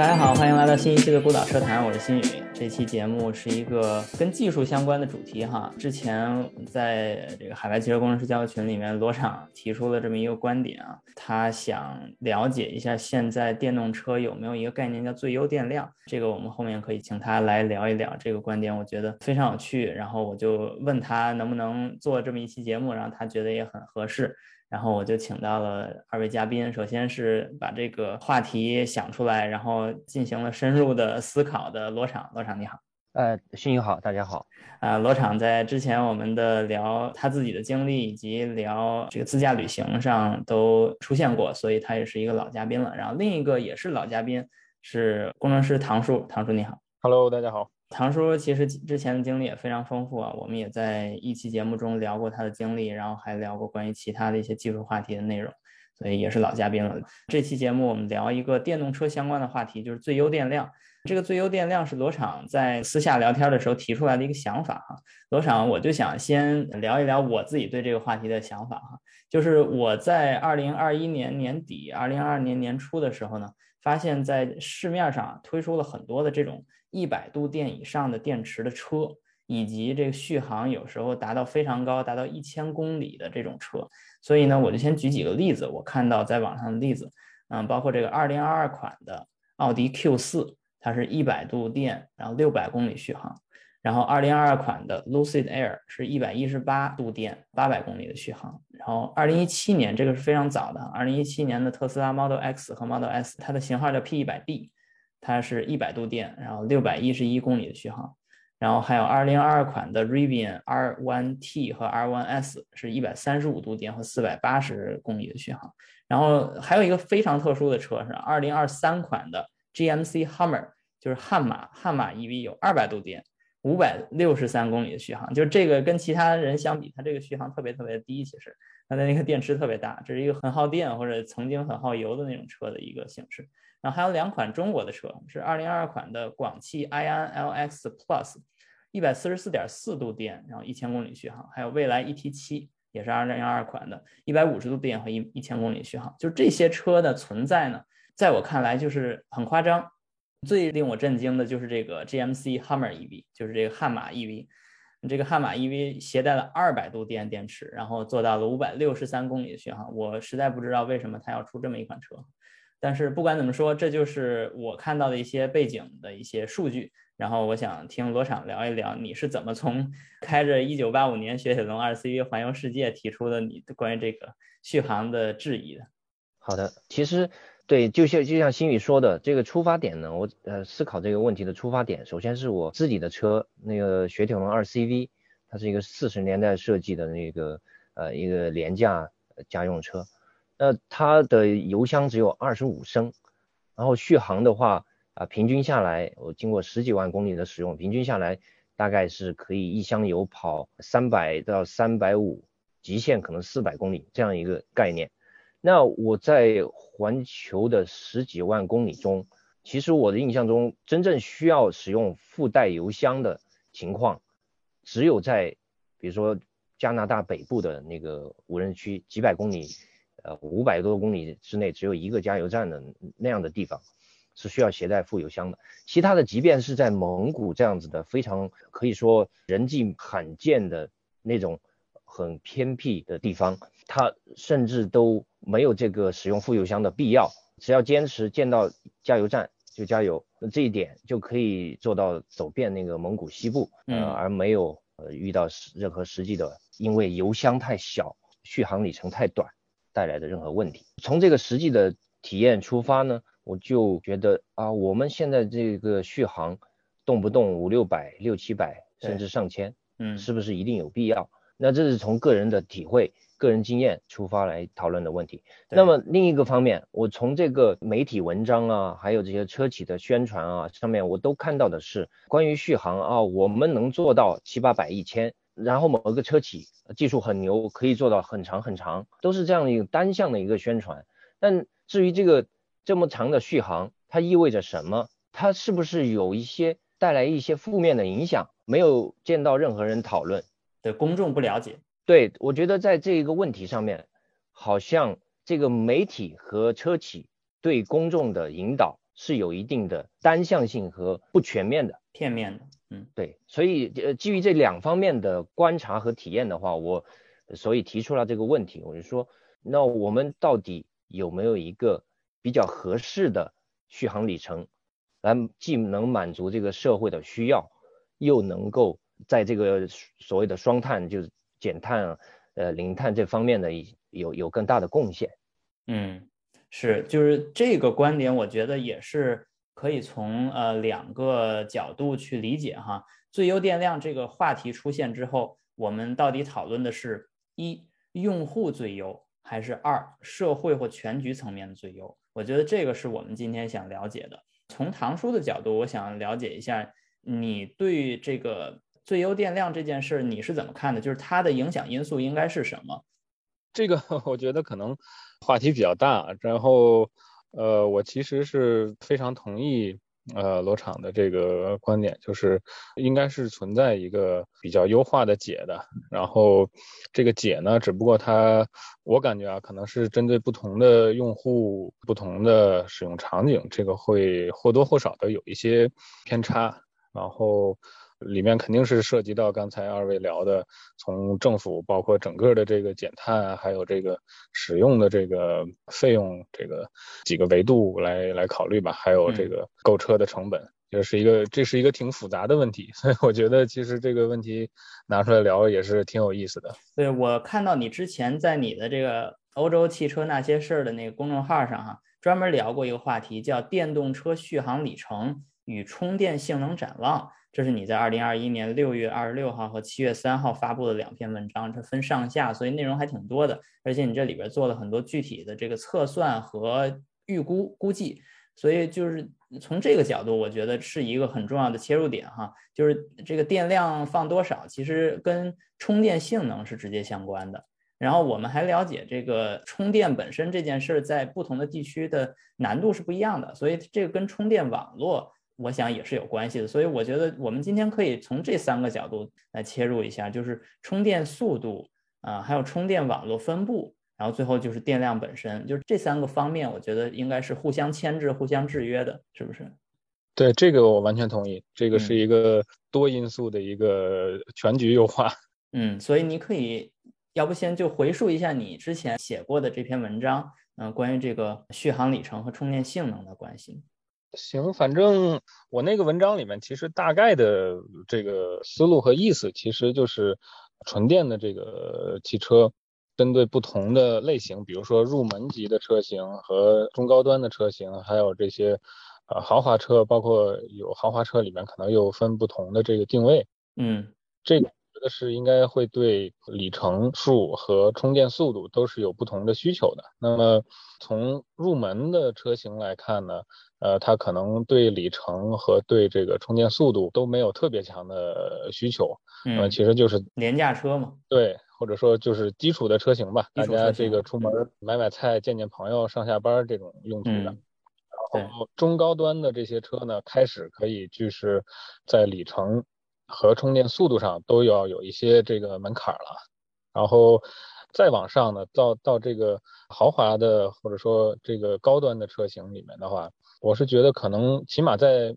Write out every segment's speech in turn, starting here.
大家好，欢迎来到新一期的孤岛车谈，我是新宇。这期节目是一个跟技术相关的主题哈。之前在这个海外汽车工程师交流群里面，罗厂提出了这么一个观点啊，他想了解一下现在电动车有没有一个概念叫最优电量。这个我们后面可以请他来聊一聊，这个观点我觉得非常有趣。然后我就问他能不能做这么一期节目，然后他觉得也很合适。然后我就请到了二位嘉宾，首先是把这个话题想出来，然后进行了深入的思考的罗厂。罗厂你好。新宇好，大家好。罗厂在之前我们的聊他自己的经历以及聊这个自驾旅行上都出现过，所以他也是一个老嘉宾了。然后另一个也是老嘉宾是工程师唐叔。唐叔你好。 Hello， 大家好。唐叔其实之前的经历也非常丰富啊，我们也在一期节目中聊过他的经历，然后还聊过关于其他的一些技术话题的内容，所以也是老嘉宾了。这期节目我们聊一个电动车相关的话题，就是最优电量。这个最优电量是罗厂在私下聊天的时候提出来的一个想法哈。罗厂，我就想先聊一聊我自己对这个话题的想法哈。就是我在2021年年底2022年年初的时候呢，发现在市面上推出了很多的这种100度电以上的电池的车，以及这个续航有时候达到非常高，达到1000公里的这种车。所以呢，我就先举几个例子，我看到在网上的例子，包括这个2022款的奥迪 Q4， 它是100度电，然后600公里续航。然后2022款的 Lucid Air 是118度电800公里的续航。然后2017年，这个是非常早的，2017年的特斯拉 Model X 和 Model S， 它的型号叫 P100D， 它是100度电，然后611公里的续航。然后还有2022款的 Rivian R1T 和 R1S 是135度电和480公里的续航。然后还有一个非常特殊的车是2023款的 GMC Hummer， 就是悍马 EV， 有200度电563公里的续航。就这个跟其他人相比，它这个续航特别特别低，其实它的那个电池特别大，这是一个很耗电或者曾经很耗油的那种车的一个形式。然后还有两款中国的车，是2022款的广汽 IONLX Plus 144.4 度电，然后1000公里续航。还有蔚来 ET7， 也是2022款的150度电和1000公里续航。就这些车的存在呢，在我看来就是很夸张。最令我震惊的就是这个 GMC Hummer EV， 就是这个悍马 EV。 这个悍马 EV 携带了200度电电池，然后做到了563公里的续航。我实在不知道为什么它要出这么一款车，但是不管怎么说，这就是我看到的一些背景的一些数据。然后我想听罗厂聊一聊，你是怎么从开着1985年雪铁龙 2CV 环游世界提出的你关于这个续航的质疑的。好的，其实对，就像新宇说的，这个出发点呢，我思考这个问题的出发点，首先是我自己的车，那个雪铁龙 2CV， 它是一个40年代设计的那个一个廉价家用车，那它的油箱只有25升，然后续航的话平均下来，我经过十几万公里的使用，平均下来大概是可以一箱油跑300到350，极限可能400公里这样一个概念。那我在环球的十几万公里中，其实我的印象中真正需要使用附带油箱的情况，只有在比如说加拿大北部的那个无人区，几百公里500多公里之内只有一个加油站的那样的地方是需要携带副油箱的。其他的即便是在蒙古这样子的非常可以说人迹罕见的那种很偏僻的地方，它甚至都没有这个使用副油箱的必要，只要坚持见到加油站就加油，这一点就可以做到走遍那个蒙古西部，而没有遇到任何实际的因为油箱太小续航里程太短带来的任何问题。从这个实际的体验出发呢，我就觉得啊，我们现在这个续航动不动500、600、700甚至上千，是不是一定有必要？那这是从个人的体会个人经验出发来讨论的问题。那么另一个方面，我从这个媒体文章啊，还有这些车企的宣传啊上面，我都看到的是关于续航啊，我们能做到700、800、1000，然后某个车企技术很牛，可以做到很长很长，都是这样一个单向的一个宣传。但至于这个这么长的续航它意味着什么，它是不是有一些带来一些负面的影响，没有见到任何人讨论，对公众不了解。对，我觉得在这个问题上面，好像这个媒体和车企对公众的引导是有一定的单向性和不全面的，片面的。嗯，对，所以基于这两方面的观察和体验的话，我所以提出了这个问题，我就说那我们到底有没有一个比较合适的续航里程，来既能满足这个社会的需要，又能够在这个所谓的双碳就是减碳零碳这方面的有更大的贡献。嗯，是，就是这个观点我觉得也是可以从两个角度去理解哈。最优电量这个话题出现之后，我们到底讨论的是一用户最优，还是二社会或全局层面的最优？我觉得这个是我们今天想了解的。从唐叔的角度，我想了解一下你对这个最优电量这件事你是怎么看的？就是它的影响因素应该是什么？这个我觉得可能话题比较大，然后我其实是非常同意罗厂的这个观点，就是应该是存在一个比较优化的解的，然后这个解呢，只不过它我感觉啊，可能是针对不同的用户不同的使用场景，这个会或多或少的有一些偏差，然后里面肯定是涉及到刚才二位聊的，从政府包括整个的这个减碳，还有这个使用的这个费用这个几个维度来考虑吧，还有这个购车的成本，这是一个挺复杂的问题，所以我觉得其实这个问题拿出来聊也是挺有意思的。对，我看到你之前在你的这个欧洲汽车那些事儿的那个公众号上哈，专门聊过一个话题，叫电动车续航里程与充电性能展望。这是你在2021年6月26号和7月3号发布的两篇文章，这分上下，所以内容还挺多的，而且你这里边做了很多具体的这个测算和预估估计，所以就是从这个角度我觉得是一个很重要的切入点哈，就是这个电量放多少其实跟充电性能是直接相关的。然后我们还了解这个充电本身这件事在不同的地区的难度是不一样的，所以这个跟充电网络我想也是有关系的，所以我觉得我们今天可以从这三个角度来切入一下，就是充电速度还有充电网络分布，然后最后就是电量本身，就是这三个方面我觉得应该是互相牵制互相制约的，是不是？对，这个我完全同意，这个是一个多因素的一个全局优化。嗯，所以你可以要不先就回述一下你之前写过的这篇文章关于这个续航里程和充电性能的关系。行，反正我那个文章里面其实大概的这个思路和意思其实就是纯电的这个汽车针对不同的类型，比如说入门级的车型和中高端的车型，还有这些豪华车，包括有豪华车里面可能又分不同的这个定位。嗯，这个觉得是应该会对里程数和充电速度都是有不同的需求的。那么从入门的车型来看呢，它可能对里程和对这个充电速度都没有特别强的需求，其实就是廉价车嘛，对，或者说就是基础的车型吧，大家这个出门买菜、见见朋友、上下班这种用途的。然后中高端的这些车呢，开始可以就是在里程和充电速度上都要有一些这个门槛了，然后再往上呢，到这个豪华的或者说这个高端的车型里面的话，我是觉得可能起码在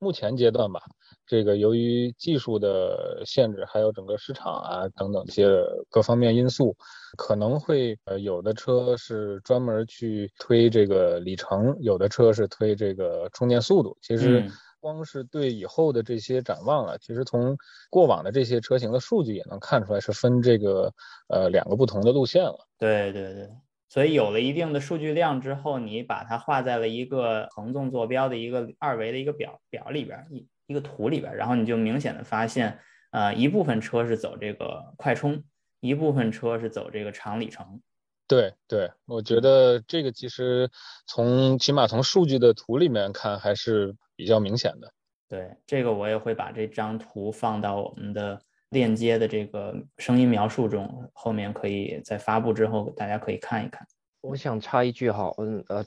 目前阶段吧，这个由于技术的限制，还有整个市场啊等等一些各方面因素，可能会有的车是专门去推这个里程，有的车是推这个充电速度。其实光是对以后的这些展望了，其实从过往的这些车型的数据也能看出来是分这个两个不同的路线了。对对对，所以有了一定的数据量之后，你把它画在了一个横纵坐标的一个二维的一个表里边，一个图里边，然后你就明显的发现一部分车是走这个快充，一部分车是走这个长里程。对对，我觉得这个其实起码从数据的图里面看还是比较明显的。对，这个我也会把这张图放到我们的链接的这个声音描述中，后面可以在发布之后大家可以看一看。我想插一句哈，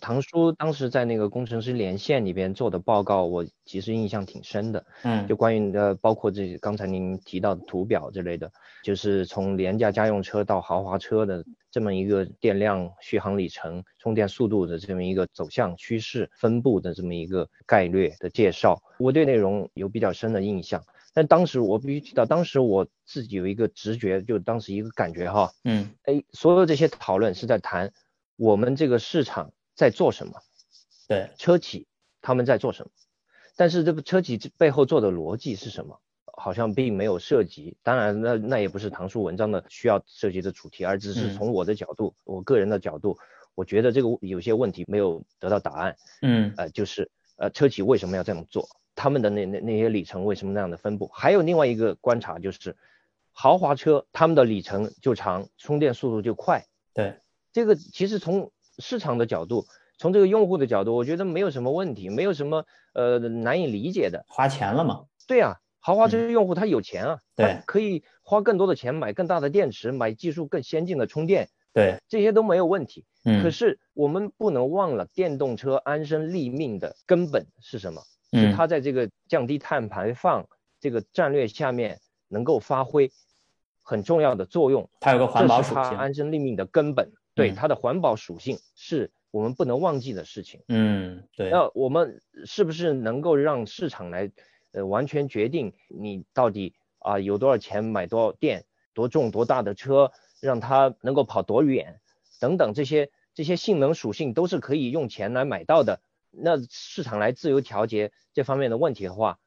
唐叔当时在那个工程师连线里边做的报告，我其实印象挺深的，就关于包括这刚才您提到的图表之类的，就是从廉价家用车到豪华车的这么一个电量、续航里程、充电速度的这么一个走向趋势分布的这么一个概略的介绍，我对内容有比较深的印象。但当时我必须提到，当时我自己有一个直觉，就当时一个感觉哈，所有这些讨论是在谈我们这个市场在做什么，对，车企他们在做什么，但是这个车企背后做的逻辑是什么，好像并没有涉及。当然那也不是唐叔文章的需要涉及的主题，而只是从我的角度，我个人的角度，我觉得这个有些问题没有得到答案。就是车企为什么要这样做，他们的那些里程为什么那样的分布。还有另外一个观察，就是豪华车他们的里程就长，充电速度就快，对，这个其实从市场的角度，从这个用户的角度，我觉得没有什么问题，没有什么难以理解的。花钱了嘛？对啊，豪华车用户他有钱啊，他可以花更多的钱买更大的电池，买技术更先进的充电，对，这些都没有问题。可是我们不能忘了，电动车安身立命的根本是什么？是它在这个降低碳排放这个战略下面能够发挥很重要的作用。它有个环保属性，它安身立命的根本。对，它的环保属性是我们不能忘记的事情。对。那我们是不是能够让市场来完全决定你到底有多少钱买多少电，多重多大的车，让它能够跑多远等等，这些性能属性都是可以用钱来买到的。那市场来自由调节这方面的问题的话，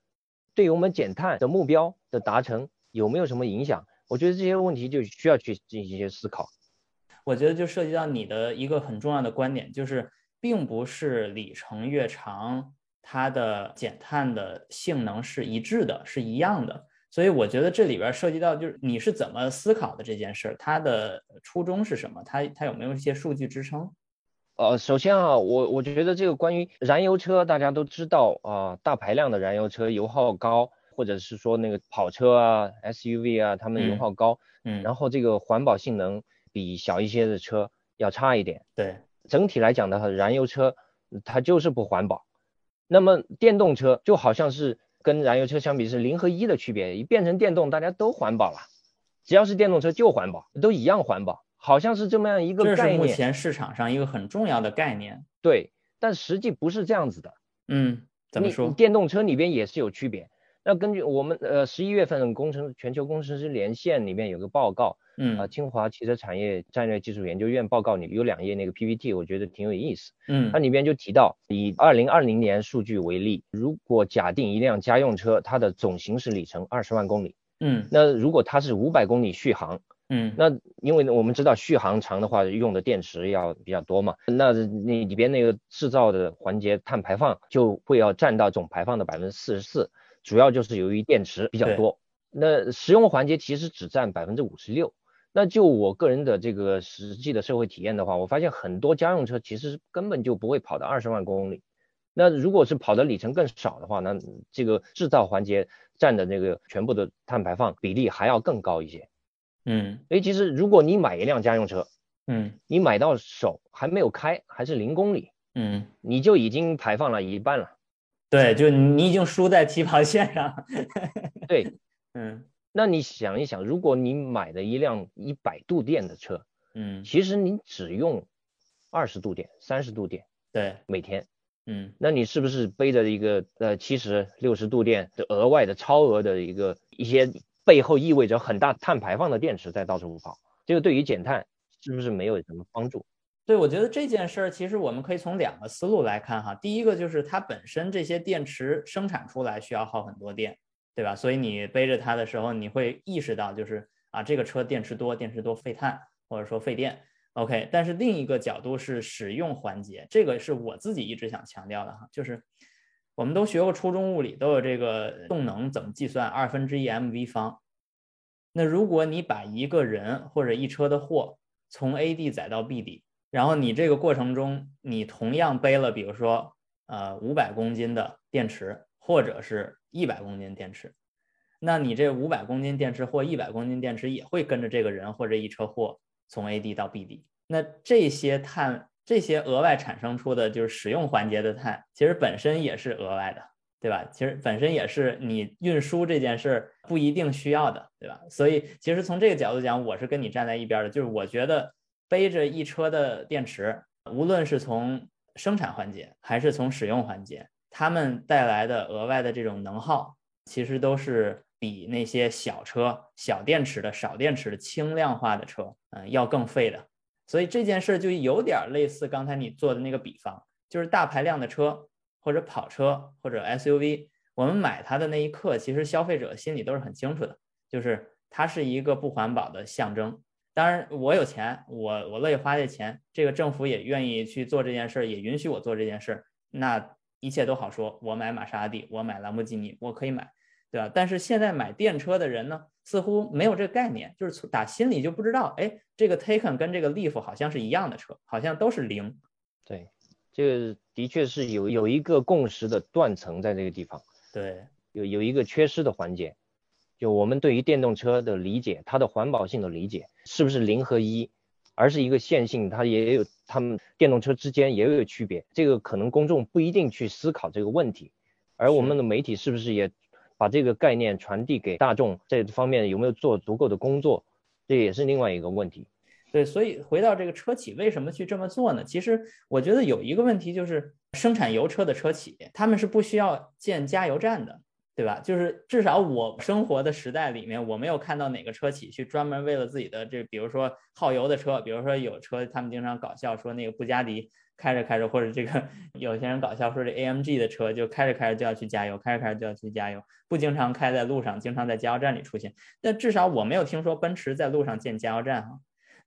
对于我们减碳的目标的达成有没有什么影响？我觉得这些问题就需要去进行一些思考。我觉得就涉及到你的一个很重要的观点，就是并不是里程越长它的减碳的性能是一致的，是一样的。所以我觉得这里边涉及到就是你是怎么思考的这件事，它的初衷是什么，它有没有一些数据支撑。首先啊，我觉得这个关于燃油车，大家都知道大排量的燃油车油耗高，或者是说那个跑车啊 SUV 啊，他们油耗高，然后这个环保性能比小一些的车要差一点。对，整体来讲的话，燃油车它就是不环保。那么电动车就好像是跟燃油车相比是零和一的区别，一变成电动大家都环保了，只要是电动车就环保，都一样环保，好像是这么样一个概念。这是目前市场上一个很重要的概念。对，但实际不是这样子的。怎么说？电动车里边也是有区别。那根据我们11月份全球工程师连线里面有个报告，清华汽车产业战略技术研究院报告里有两页那个 PPT， 我觉得挺有意思。它里边就提到，以2020年数据为例，如果假定一辆家用车它的总行驶里程20万公里，那如果它是500公里续航，那因为我们知道续航长的话用的电池要比较多嘛，那你里边那个制造的环节碳排放就会要占到总排放的 44%， 主要就是由于电池比较多。那使用环节其实只占 56%。那就我个人的这个实际的社会体验的话，我发现很多家用车其实根本就不会跑到20万公里。那如果是跑的里程更少的话，那这个制造环节占的那个全部的碳排放比例还要更高一些。所以其实如果你买一辆家用车，你买到手还没有开，还是0公里，你就已经排放了一半了。对，就你已经输在起跑线上。对，那你想一想，如果你买的一辆100度电的车，其实你只用20度电、30度电，对，每天，那你是不是背着一个70、60度电的额外的超额的一些背后意味着很大碳排放的电池在到处跑？这个对于减碳是不是没有什么帮助？对，我觉得这件事儿其实我们可以从两个思路来看哈。第一个就是它本身这些电池生产出来需要耗很多电，对吧？所以你背着它的时候，你会意识到就是这个车电池多费碳或者说费电。OK， 但是另一个角度是使用环节，这个是我自己一直想强调的哈，就是我们都学过初中物理，都有这个动能怎么计算1/2 mv²。那如果你把一个人或者一车的货从 A 地载到 B 地，然后你这个过程中你同样背了比如说500公斤的电池，或者是100公斤电池，那你这500公斤电池或100公斤电池也会跟着这个人或者一车货从 A 地到 B 地，那这些碳，这些额外产生出的就是使用环节的碳，其实本身也是额外的，对吧？其实本身也是你运输这件事不一定需要的，对吧？所以其实从这个角度讲，我是跟你站在一边的，就是我觉得背着一车的电池，无论是从生产环节还是从使用环节，他们带来的额外的这种能耗，其实都是比那些小车小电池的少电池的轻量化的车要更费的。所以这件事就有点类似刚才你做的那个比方，就是大排量的车或者跑车或者 SUV， 我们买它的那一刻，其实消费者心里都是很清楚的，就是它是一个不环保的象征。当然我有钱，我乐意花这钱，这个政府也愿意去做这件事，也允许我做这件事，那一切都好说，我买玛莎拉蒂，我买兰博基尼，我可以买，对吧？但是现在买电车的人呢，似乎没有这个概念，就是打心里就不知道，哎，这个 Taycan 跟这个 Leaf 好像是一样的车，好像都是零。对，这个的确是有一个共识的断层在这个地方。对，有一个缺失的环节，就我们对于电动车的理解，它的环保性的理解，是不是零和一？而是一个线性，它也有，他们电动车之间也有区别，这个可能公众不一定去思考这个问题，而我们的媒体是不是也把这个概念传递给大众，这方面有没有做足够的工作，这也是另外一个问题。对，所以回到这个车企为什么去这么做呢？其实我觉得有一个问题，就是生产油车的车企，他们是不需要建加油站的，对吧？就是至少我生活的时代里面，我没有看到哪个车企去专门为了自己的这，比如说耗油的车，比如说有车他们经常搞笑说那个布加迪开着开着，或者这个有些人搞笑说这 AMG 的车就开着开着就要去加油，开着开着就要去加油，不经常开在路上，经常在加油站里出现。但至少我没有听说奔驰在路上建加油站啊。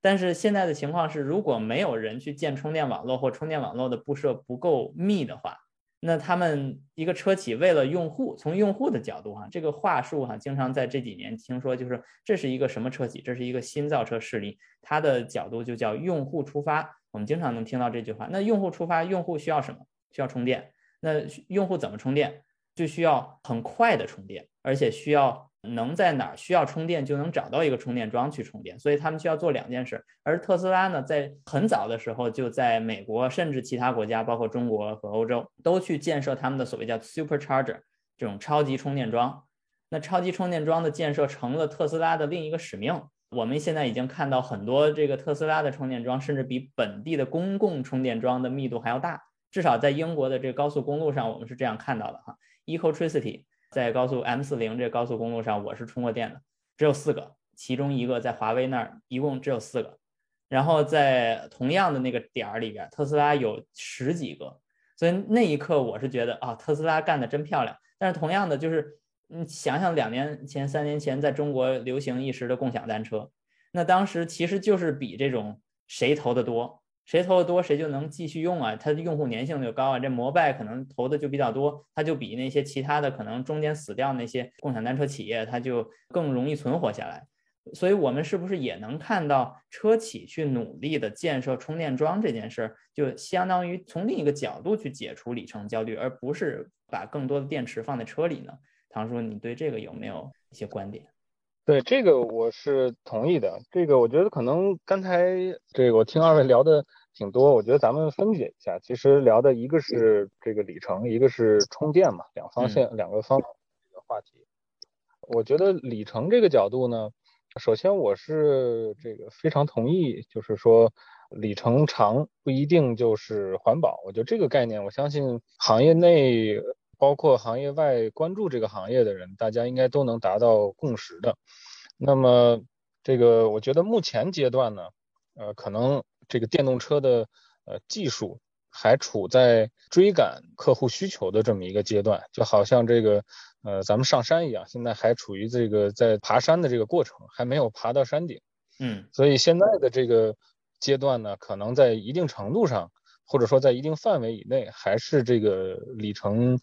但是现在的情况是，如果没有人去建充电网络，或充电网络的布设不够密的话，那他们一个车企为了用户，从用户的角度这个话术经常在这几年听说，就是这是一个什么车企，这是一个新造车势力，它的角度就叫用户出发，我们经常能听到这句话。那用户出发，用户需要什么？需要充电。那用户怎么充电？就需要很快的充电，而且需要能在哪儿需要充电就能找到一个充电桩去充电，所以他们需要做两件事。而特斯拉呢，在很早的时候就在美国甚至其他国家，包括中国和欧洲，都去建设他们的所谓叫 Supercharger 这种超级充电桩。那超级充电桩的建设成了特斯拉的另一个使命。我们现在已经看到很多这个特斯拉的充电桩甚至比本地的公共充电桩的密度还要大，至少在英国的这个高速公路上我们是这样看到的EcoTricity在高速 M40 这高速公路上，我是充过电的，只有4个，其中一个在华为那儿，一共只有4个。然后在同样的那个点儿里边，特斯拉有10几个。所以那一刻我是觉得特斯拉干得真漂亮。但是同样的，就是你想想2年前3年前在中国流行一时的共享单车，那当时其实就是比这种谁投的多，谁投的多谁就能继续用啊，它的用户粘性就高啊，这摩拜可能投的就比较多，它就比那些其他的可能中间死掉那些共享单车企业它就更容易存活下来。所以我们是不是也能看到车企去努力的建设充电桩这件事，就相当于从另一个角度去解除里程焦虑，而不是把更多的电池放在车里呢？唐叔，你对这个有没有一些观点？对，这个我是同意的。这个我觉得可能刚才这个我听2位聊的挺多，我觉得咱们分解一下。其实聊的一个是这个里程，一个是充电嘛，两个方面的话题。我觉得里程这个角度呢，首先我是这个非常同意，就是说里程长不一定就是环保。我觉得这个概念，我相信行业内包括行业外关注这个行业的人，大家应该都能达到共识的。那么这个我觉得目前阶段呢，可能这个电动车的技术还处在追赶客户需求的这么一个阶段，就好像这个咱们上山一样，现在还处于这个在爬山的这个过程，还没有爬到山顶。所以现在的这个阶段呢，可能在一定程度上或者说在一定范围以内，还是这个里程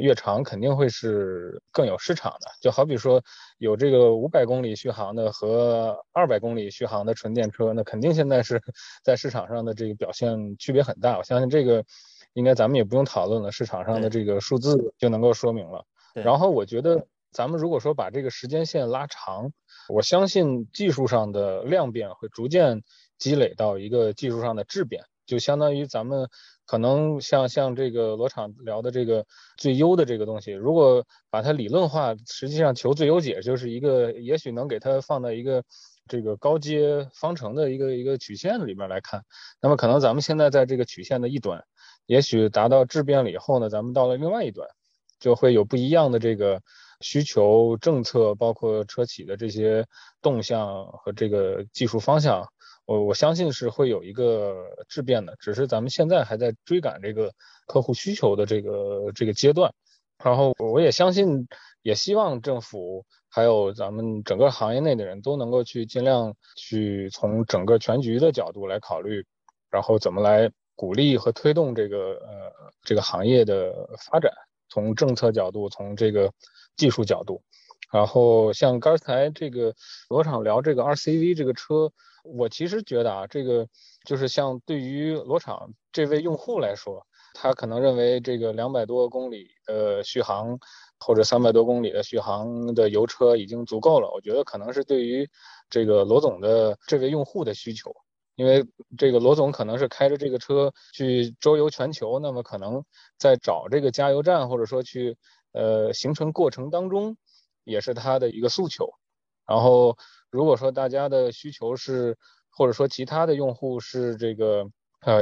越长肯定会是更有市场的。就好比说有这个500公里续航的和200公里续航的纯电车，那肯定现在是在市场上的这个表现区别很大。我相信这个应该咱们也不用讨论了，市场上的这个数字就能够说明了。然后我觉得咱们如果说把这个时间线拉长，我相信技术上的量变会逐渐积累到一个技术上的质变，就相当于咱们可能像这个罗厂聊的这个最优的这个东西，如果把它理论化，实际上求最优解就是一个也许能给它放到一个这个高阶方程的一个曲线里面来看，那么可能咱们现在在这个曲线的一端，也许达到质变了以后呢，咱们到了另外一端，就会有不一样的这个需求、政策，包括车企的这些动向和这个技术方向，我相信是会有一个质变的，只是咱们现在还在追赶这个客户需求的这个阶段。然后我也相信，也希望政府还有咱们整个行业内的人都能够去尽量去从整个全局的角度来考虑，然后怎么来鼓励和推动这个行业的发展，从政策角度，从这个技术角度。然后像刚才这个罗厂聊这个 RCV 这个车，我其实觉得啊，这个就是像对于罗厂这位用户来说，他可能认为这个200多公里的续航或者300多公里的续航的油车已经足够了，我觉得可能是对于这个罗总的这位用户的需求，因为这个罗总可能是开着这个车去周游全球，那么可能在找这个加油站或者说去行程过程当中也是他的一个诉求。然后如果说大家的需求是或者说其他的用户是这个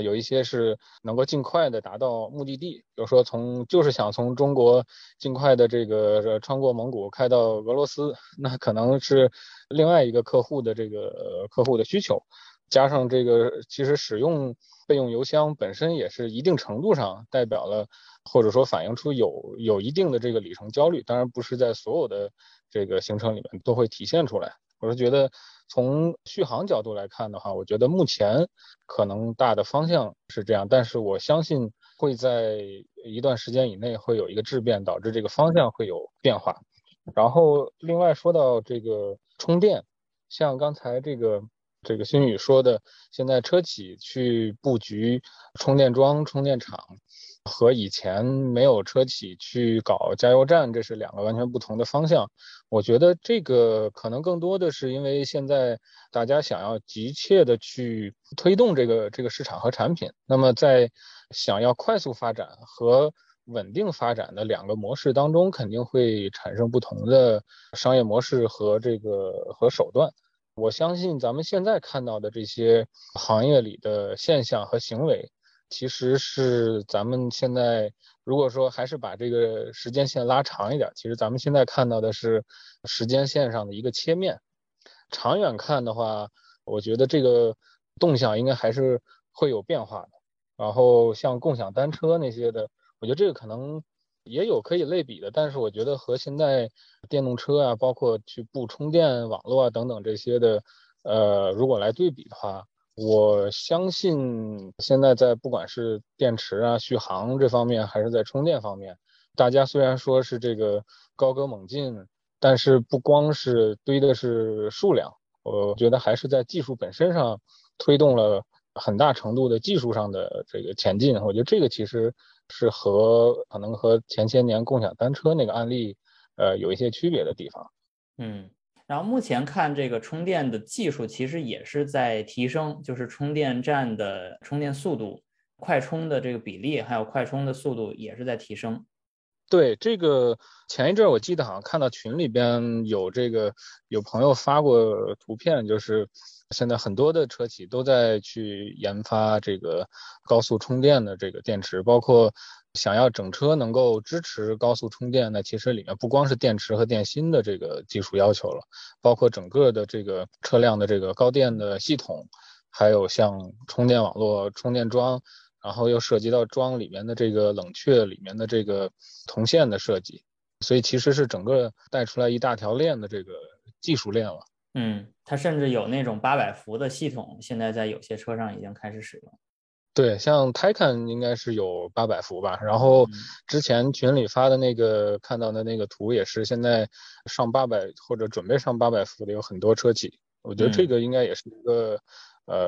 有一些是能够尽快的达到目的地，比如说就是想从中国尽快的这个穿过蒙古开到俄罗斯，那可能是另外一个客户的这个客户的需求。加上这个其实使用备用油箱本身也是一定程度上代表了或者说反映出有一定的这个里程焦虑，当然不是在所有的这个行程里面都会体现出来。我是觉得从续航角度来看的话，我觉得目前可能大的方向是这样，但是我相信会在一段时间以内会有一个质变，导致这个方向会有变化。然后另外说到这个充电，像刚才这个新宇说的，现在车企去布局充电桩、充电场和以前没有车企去搞加油站，这是两个完全不同的方向。我觉得这个可能更多的是因为现在大家想要急切的去推动这个市场和产品，那么在想要快速发展和稳定发展的两个模式当中，肯定会产生不同的商业模式和这个和手段。我相信咱们现在看到的这些行业里的现象和行为，其实是咱们现在如果说还是把这个时间线拉长一点，其实咱们现在看到的是时间线上的一个切面。长远看的话，我觉得这个动向应该还是会有变化的。然后像共享单车那些的，我觉得这个可能也有可以类比的，但是我觉得和现在电动车啊，包括去布充电网络啊等等这些的，如果来对比的话，我相信现在在不管是电池啊、续航这方面，还是在充电方面，大家虽然说是这个高歌猛进，但是不光是堆的是数量，我觉得还是在技术本身上推动了很大程度的技术上的这个前进。我觉得这个其实是可能和前些年共享单车那个案例有一些区别的地方。嗯，然后目前看这个充电的技术其实也是在提升，就是充电站的充电速度、快充的这个比例还有快充的速度也是在提升。对，这个前一阵我记得好像看到群里边有朋友发过图片，就是现在很多的车企都在去研发这个高速充电的这个电池，包括想要整车能够支持高速充电呢，其实里面不光是电池和电芯的这个技术要求了，包括整个的这个车辆的这个高电的系统，还有像充电网络、充电桩，然后又涉及到桩里面的这个冷却里面的这个铜线的设计，所以其实是整个带出来一大条链的这个技术链了。嗯，它甚至有那种800伏的系统，现在在有些车上已经开始使用。对，像 Taycan 应该是有800伏吧，然后之前群里发的那个看到的那个图也是现在上800或者准备上800伏的有很多车企，我觉得这个应该也是一个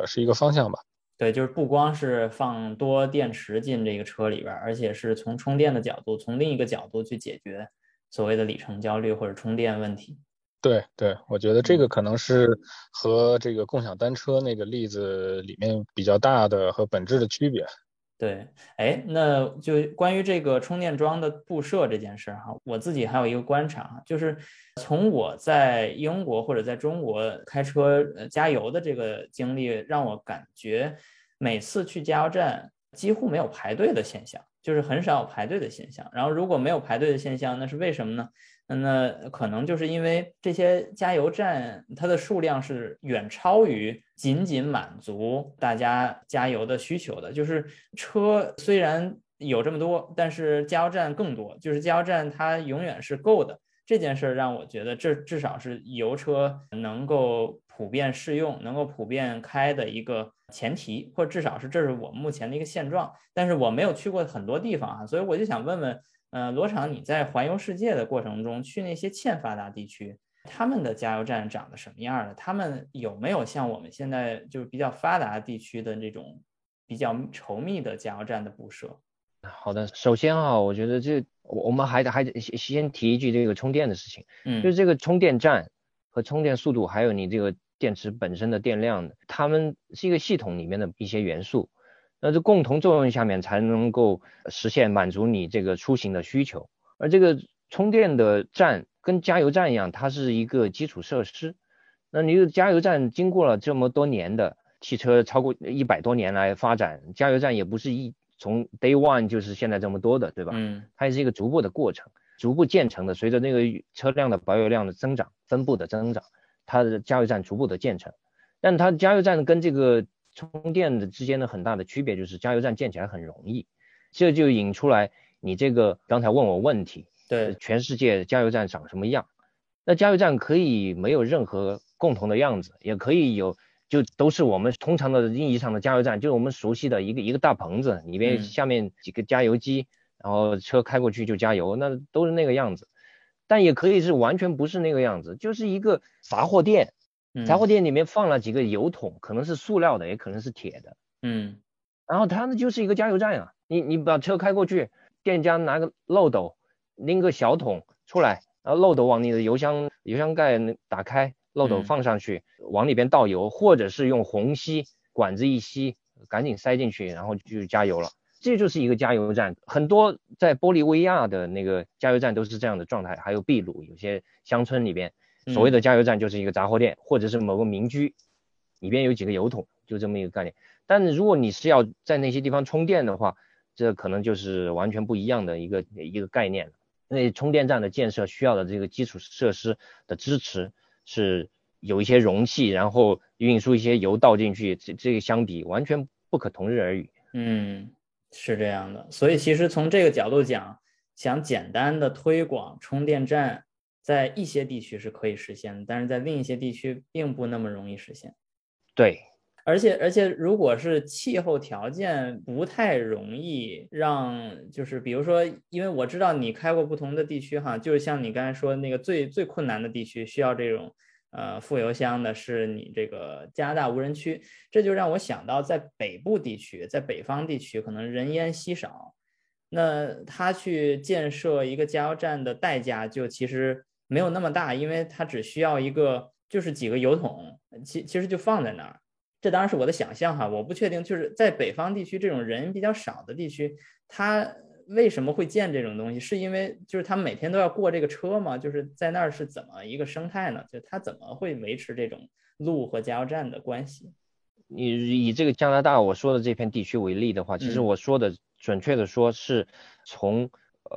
是一个方向吧。对，就是不光是放多电池进这个车里边，而且是从充电的角度，从另一个角度去解决所谓的里程焦虑或者充电问题。对对，我觉得这个可能是和这个共享单车那个例子里面比较大的和本质的区别。对，哎，那就关于这个充电桩的布设这件事哈，我自己还有一个观察，就是从我在英国或者在中国开车加油的这个经历，让我感觉每次去加油站几乎没有排队的现象，就是很少有排队的现象。然后如果没有排队的现象，那是为什么呢？那可能就是因为这些加油站它的数量是远超于仅仅满足大家加油的需求的，就是车虽然有这么多，但是加油站更多，就是加油站它永远是够的。这件事让我觉得这至少是油车能够普遍适用，能够普遍开的一个前提，或者至少是这是我目前的一个现状。但是我没有去过很多地方啊，所以我就想问问罗厂，你在环游世界的过程中去那些欠发达地区，他们的加油站长得什么样的？他们有没有像我们现在就是比较发达地区的这种比较稠密的加油站的布设？好的，首先啊，我觉得这我们还得先提一句这个充电的事情，就是这个充电站和充电速度，还有你这个电池本身的电量，它们是一个系统里面的一些元素。那这共同作用下面才能够实现满足你这个出行的需求。而这个充电的站跟加油站一样，它是一个基础设施。那你的加油站经过了这么多年的汽车超过100多年来发展，加油站也不是从 day one 就是现在这么多的，对吧？它也是一个逐步的过程，逐步建成的。随着那个车辆的保有量的增长，分布的增长，它的加油站逐步的建成。但它加油站跟这个充电的之间的很大的区别就是加油站建起来很容易，这就引出来你这个刚才问我问题，对，全世界加油站长什么样？那加油站可以没有任何共同的样子，也可以有，就都是我们通常的意义上的加油站，就是我们熟悉的一个大棚子里面下面几个加油机，然后车开过去就加油，那都是那个样子。但也可以是完全不是那个样子，就是一个杂货店。杂货店里面放了几个油桶，可能是塑料的，也可能是铁的。然后它呢就是一个加油站啊，你把车开过去，店家拿个漏斗，拎个小桶出来，然后漏斗往你的油箱盖打开，漏斗放上去，往里边倒油，或者是用虹吸管子一吸，赶紧塞进去，然后就加油了。这就是一个加油站。很多在玻利维亚的那个加油站都是这样的状态，还有秘鲁有些乡村里边。所谓的加油站就是一个杂货店，或者是某个民居里边有几个油桶，就这么一个概念。但如果你是要在那些地方充电的话，这可能就是完全不一样的一个概念了。因为充电站的建设需要的这个基础设施的支持是有一些容器，然后运输一些油倒进去，这个相比完全不可同日而语。是这样的。所以其实从这个角度讲，想简单的推广充电站在一些地区是可以实现的，但是在另一些地区并不那么容易实现。对，而且如果是气候条件不太容易让，就是比如说，因为我知道你开过不同的地区哈，就是像你刚才说那个最困难的地区需要这种副油箱的是你这个加拿大无人区，这就让我想到在北部地区，在北方地区可能人烟稀少，那他去建设一个加油站的代价就其实没有那么大，因为它只需要一个，就是几个油桶，其实就放在那儿。这当然是我的想象哈，我不确定，就是在北方地区这种人比较少的地区，它为什么会建这种东西？是因为就是他们每天都要过这个车吗？就是在那儿是怎么一个生态呢？就它怎么会维持这种路和加油站的关系？你以这个加拿大我说的这片地区为例的话，其实我说的准确的说是从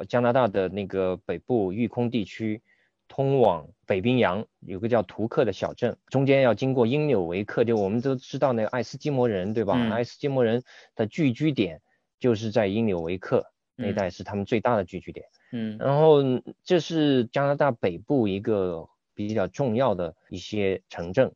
加拿大的那个北部育空地区通往北冰洋有个叫图克的小镇，中间要经过因纽维克，就我们都知道那个爱斯基摩人，对吧？爱斯基摩人的聚居点就是在因纽维克那一带，是他们最大的聚居点。然后这是加拿大北部一个比较重要的一些城镇。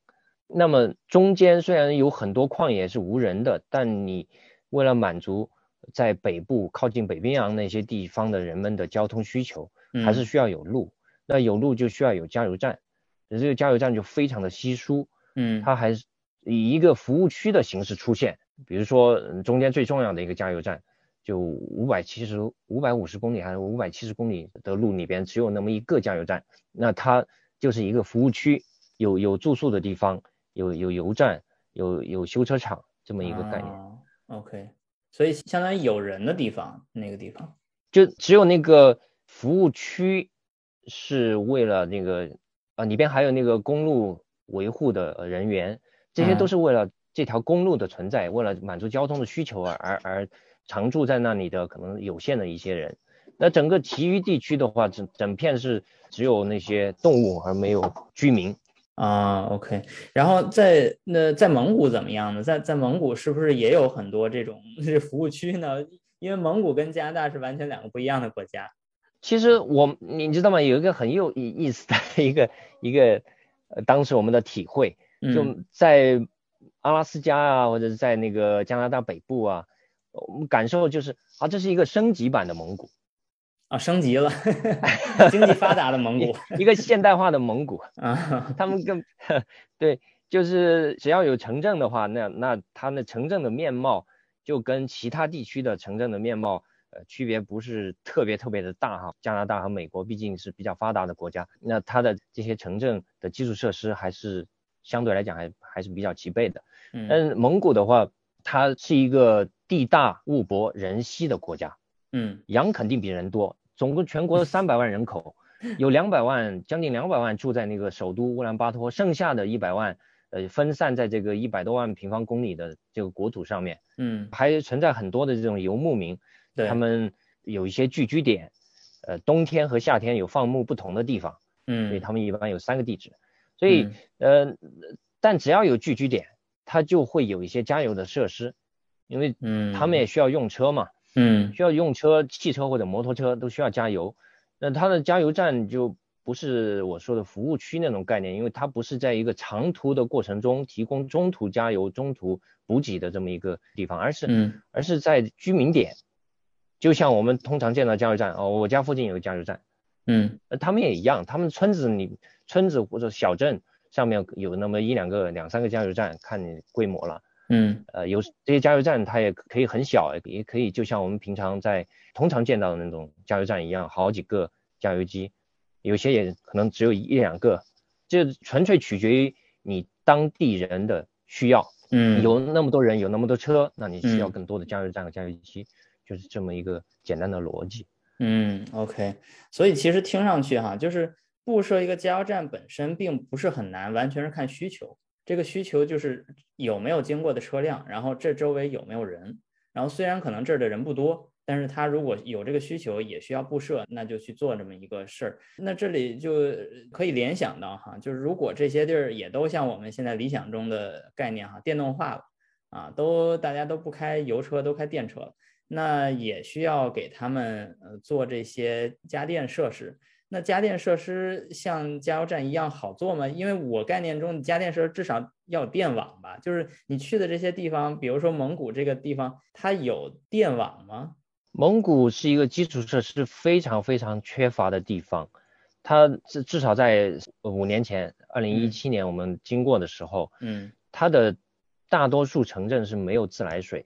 那么中间虽然有很多旷野是无人的，但你为了满足在北部靠近北冰洋那些地方的人们的交通需求，还是需要有路。那有路就需要有加油站，这个加油站就非常的稀疏，它还是以一个服务区的形式出现。比如说中间最重要的一个加油站，就550公里还是570公里的路里边只有那么一个加油站，那它就是一个服务区，有住宿的地方，有油站，有修车厂，这么一个概念。啊 OK， 所以相当于有人的地方，那个地方就只有那个服务区是为了那个里边还有那个公路维护的人员，这些都是为了这条公路的存在，为了满足交通的需求而常住在那里的可能有限的一些人。那整个其余地区的话，整片是只有那些动物而没有居民啊。OK， 然后在蒙古怎么样呢？在蒙古是不是也有很多这种服务区呢？因为蒙古跟加拿大是完全两个不一样的国家。其实你知道吗？有一个很有意思的一个当时我们的体会，就在阿拉斯加啊，或者是在那个加拿大北部啊，我们感受就是这是一个升级版的蒙古。升级了，经济发达的蒙古，一个现代化的蒙古啊。他们对，就是只要有城镇的话，那它的城镇的面貌就跟其他地区的城镇的面貌区别不是特别特别的大哈。加拿大和美国毕竟是比较发达的国家，那它的这些城镇的基础设施还是相对来讲还是比较齐备的。但是蒙古的话，它是一个地大物博人稀的国家。羊肯定比人多，总共全国300万人口，有将近200万住在那个首都乌兰巴托，剩下的100万分散在这个100多万平方公里的这个国土上面。还存在很多的这种游牧民，他们有一些聚居点，冬天和夏天有放牧不同的地方，所以他们一般有3个地址。所以但只要有聚居点，它就会有一些加油的设施，因为他们也需要用车嘛。需要用车，汽车或者摩托车都需要加油。那它的加油站就不是我说的服务区那种概念，因为它不是在一个长途的过程中提供中途加油、中途补给的这么一个地方，而是在居民点。就像我们通常见到加油站，我家附近有个加油站。他们也一样，他们村子或者小镇上面有那么2-3个加油站，看你规模了。有这些加油站，它也可以很小，也可以就像我们平常通常见到的那种加油站一样，好几个加油机，有些也可能只有1-2个，这纯粹取决于你当地人的需要。有那么多人，有那么多车，那你需要更多的加油站和加油机，就是这么一个简单的逻辑。OK， 所以其实听上去哈，就是布设一个加油站本身并不是很难，完全是看需求。这个需求就是有没有经过的车辆，然后这周围有没有人，然后虽然可能这儿的人不多，但是他如果有这个需求也需要布设，那就去做这么一个事儿。那这里就可以联想到哈，就是如果这些地儿也都像我们现在理想中的概念哈，电动化了啊，大家都不开油车，都开电车了，那也需要给他们做这些家电设施。那家电设施像加油站一样好做吗？因为我概念中家电设施至少要有电网吧，就是你去的这些地方，比如说蒙古这个地方，它有电网吗？蒙古是一个基础设施非常非常缺乏的地方，它至少在5年前，2017年我们经过的时候，它的大多数城镇是没有自来水，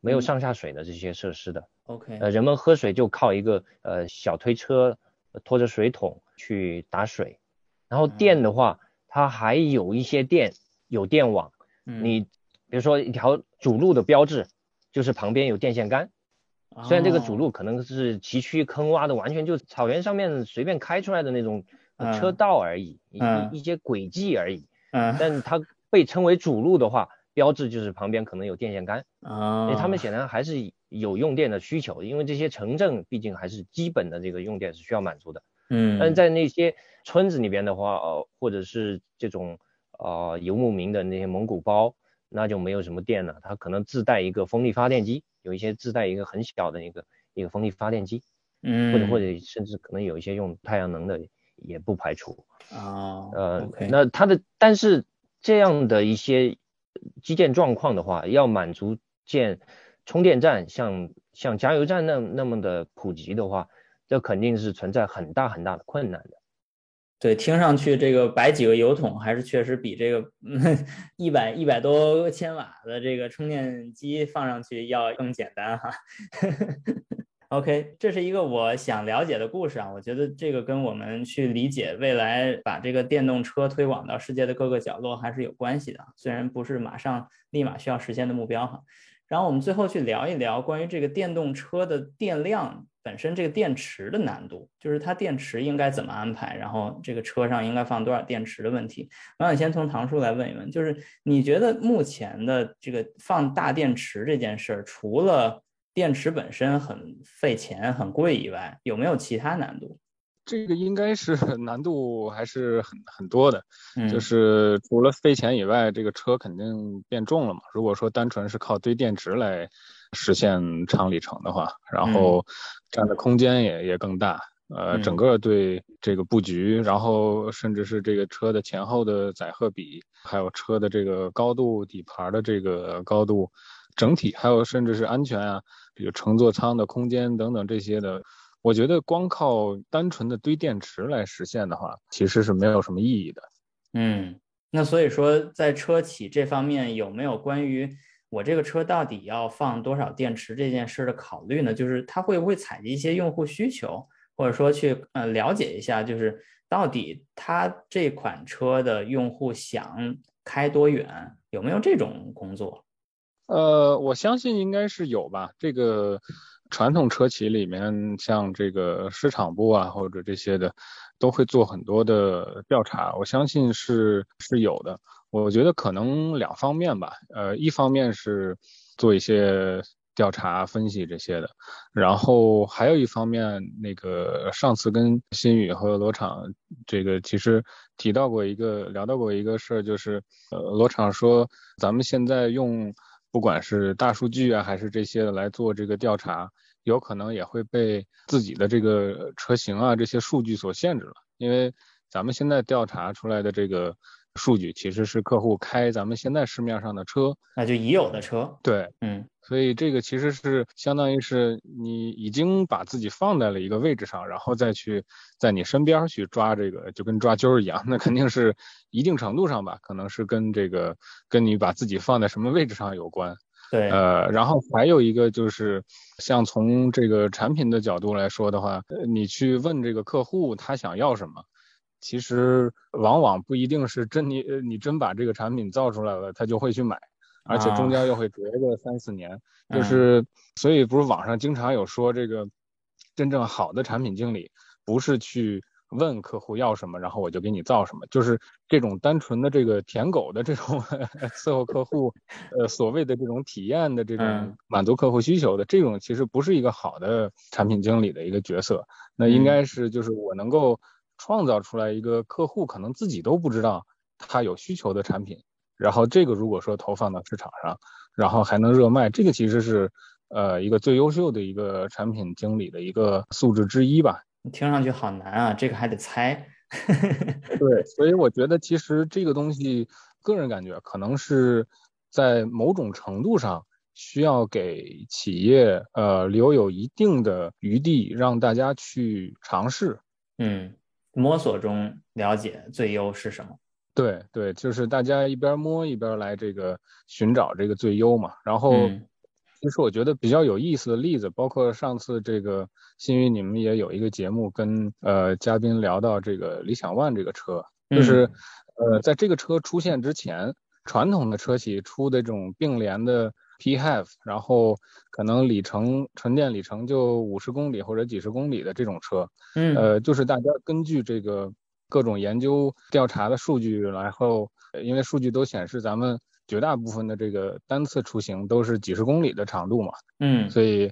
没有上下水的这些设施的。OK， 人们喝水就靠一个小推车拖着水桶去打水，然后电的话，它还有一些电有电网。你比如说一条主路的标志，就是旁边有电线杆，虽然这个主路可能是崎岖坑洼的，完全就草原上面随便开出来的那种车道而已，一些轨迹而已。但它被称为主路的话，标志就是旁边可能有电线杆。所以他们显然还是有用电的需求，因为这些城镇毕竟还是基本的这个用电是需要满足的。但是在那些村子里边的话，或者是这种游牧民的那些蒙古包，那就没有什么电了，它可能自带一个风力发电机，有一些自带一个很小的一个风力发电机，或者甚至可能有一些用太阳能的也不排除。那它的但是这样的一些基建状况的话，要满足建充电站像加油站那么的普及的话，这肯定是存在很大很大的困难的。对，听上去这个摆几个油桶还是确实比这个一百多千瓦的这个充电机放上去要更简单哈。OK， 这是一个我想了解的故事啊，我觉得这个跟我们去理解未来把这个电动车推广到世界的各个角落还是有关系的，虽然不是马上立马需要实现的目标哈。然后我们最后去聊一聊关于这个电动车的电量本身，这个电池的难度，就是它电池应该怎么安排，然后这个车上应该放多少电池的问题。我想先从唐叔来问一问，就是你觉得目前的这个放大电池这件事儿，除了电池本身很费钱很贵以外，有没有其他难度？这个应该是难度还是很多的，就是除了费钱以外，这个车肯定变重了嘛。如果说单纯是靠堆电池来实现长里程的话，然后占的空间也更大，整个对这个布局，然后甚至是这个车的前后的载荷比，还有车的这个高度，底盘的这个高度，整体还有甚至是安全啊，比如乘坐舱的空间等等这些的，我觉得光靠单纯的堆电池来实现的话，其实是没有什么意义的。那所以说在车企这方面有没有关于我这个车到底要放多少电池这件事的考虑呢？就是它会不会采集一些用户需求，或者说去了解一下，就是到底它这款车的用户想开多远，有没有这种工作？我相信应该是有吧。这个传统车企里面，像这个市场部啊，或者这些的，都会做很多的调查，我相信是有的。我觉得可能两方面吧，一方面是做一些调查分析这些的，然后还有一方面，那个上次跟新宇和罗厂这个其实聊到过一个事儿，就是罗厂说咱们现在用。不管是大数据啊，还是这些来做这个调查，有可能也会被自己的这个车型啊这些数据所限制了。因为咱们现在调查出来的这个数据，其实是客户开咱们现在市面上的车，那就已有的车。对，所以这个其实是相当于是你已经把自己放在了一个位置上，然后再去在你身边去抓这个，就跟抓阄一样，那肯定是一定程度上吧，可能是跟这个跟你把自己放在什么位置上有关。对，然后还有一个就是像从这个产品的角度来说的话，你去问这个客户他想要什么。其实往往不一定是你真把这个产品造出来了他就会去买，而且中间又会隔个3-4年，就是所以不是网上经常有说这个真正好的产品经理不是去问客户要什么然后我就给你造什么，就是这种单纯的这个舔狗的这种伺候客户所谓的这种体验的这种满足客户需求的这种，其实不是一个好的产品经理的一个角色。那应该是就是我能够创造出来一个客户可能自己都不知道他有需求的产品，然后这个如果说投放到市场上，然后还能热卖，这个其实是一个最优秀的一个产品经理的一个素质之一吧。听上去好难啊，这个还得猜。对，所以我觉得其实这个东西个人感觉可能是在某种程度上需要给企业留有一定的余地让大家去尝试。摸索中了解最优是什么。对对，就是大家一边摸一边来这个寻找这个最优嘛。然后其实我觉得比较有意思的例子，包括上次这个新宇你们也有一个节目跟嘉宾聊到这个理想ONE这个车，就是在这个车出现之前，传统的车企出的这种并联的 PHEV， 然后可能纯电里程就50公里或者几十公里的这种车，就是大家根据这个各种研究调查的数据，然后因为数据都显示咱们绝大部分的这个单次出行都是几十公里的长度嘛，所以